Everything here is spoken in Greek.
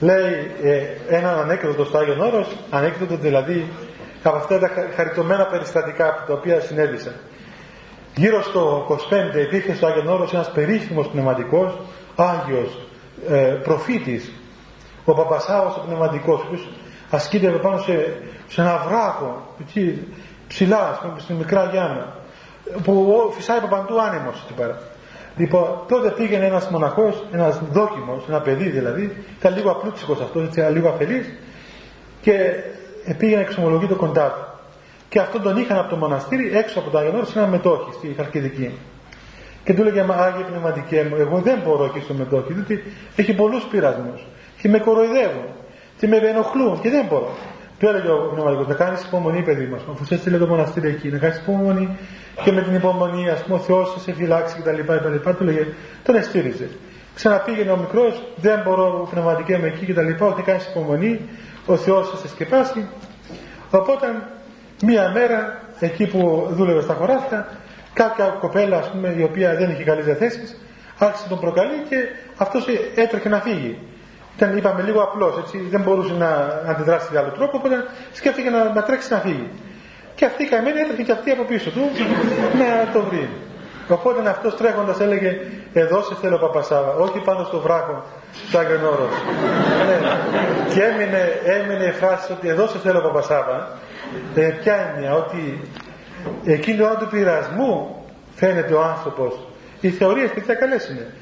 λέει έναν ανέκδοτο στο Άγιον Όρος, ανέκδοτο δηλαδή από αυτά τα χαριτωμένα περιστατικά από τα οποία συνέβησαν. Γύρω στο 25 υπήρχε στο Άγιον Όρος ένας περίφημος πνευματικός, Άγιος προφήτης, ο Παπασάος ο πνευματικός, που ασκείται πάνω σε ένα βράχο, εκεί ψηλά, στην Μικρά Γιάννα, που φυσάει παντού άνεμος εκεί πέρα. Λοιπόν, τότε πήγαινε ένας μοναχός, ένας δόκιμος, ένα παιδί δηλαδή, ήταν λίγο απλούτσικος αυτός, έτσι, λίγο αφελής, και πήγαινε εξομολογεί το κοντά του. Και αυτόν τον είχαν από το μοναστήρι έξω από το Άγιον Όρος, ένα μετόχη στη Χαρκιδική. Και του έλεγε: Άγιε πνευματικέ μου, εγώ δεν μπορώ εκεί στο μετόχη, διότι έχει πολλούς πειρασμούς και με κοροϊδεύουν και με ενοχλούν και δεν μπορώ. Του έλεγε ο πνευματικός: Να κάνεις υπομονή, παιδί μας, αφού σε έστειλε το μοναστήρι εκεί, να κάνεις υπομονή, και με την υπομονή, ας πούμε, ο Θεός θα σε φυλάξει κτλ. Του έλεγε: Τον εστήριζε. Ξαναπήγαινε ο μικρός: Δεν μπορώ, πνευματικέ μου, εκεί κτλ. Ότι κάνεις υπομονή, ο Θεός θα σε σκεπάσει. Οπότε μία μέρα, εκεί που δούλευε στα χωράφια, κάποια κοπέλα, ας πούμε, η οποία δεν είχε καλές διαθέσεις, άρχισε να τον προκαλεί και αυτός έτρεχε να φύγει. Ήταν, είπαμε, λίγο απλός, έτσι, δεν μπορούσε να αντιδράσει με άλλο τρόπο, οπότε σκέφτηκε να τρέξει να φύγει. Και αυτή η καημένη έτρεχε και αυτή από πίσω του να το βρει. Οπότε αυτός τρέχοντας έλεγε: Εδώ σε θέλω, Παπασάβα, όχι πάνω στο βράχο του Άγιον Όρος. Και έμεινε η φράση ότι εδώ σε θέλω, Παπασάβα, ποια έννοια, ότι εκείνη την ώρα του πειρασμού φαίνεται ο άνθρωπος. Οι θεωρίες τι θα καλές είναι.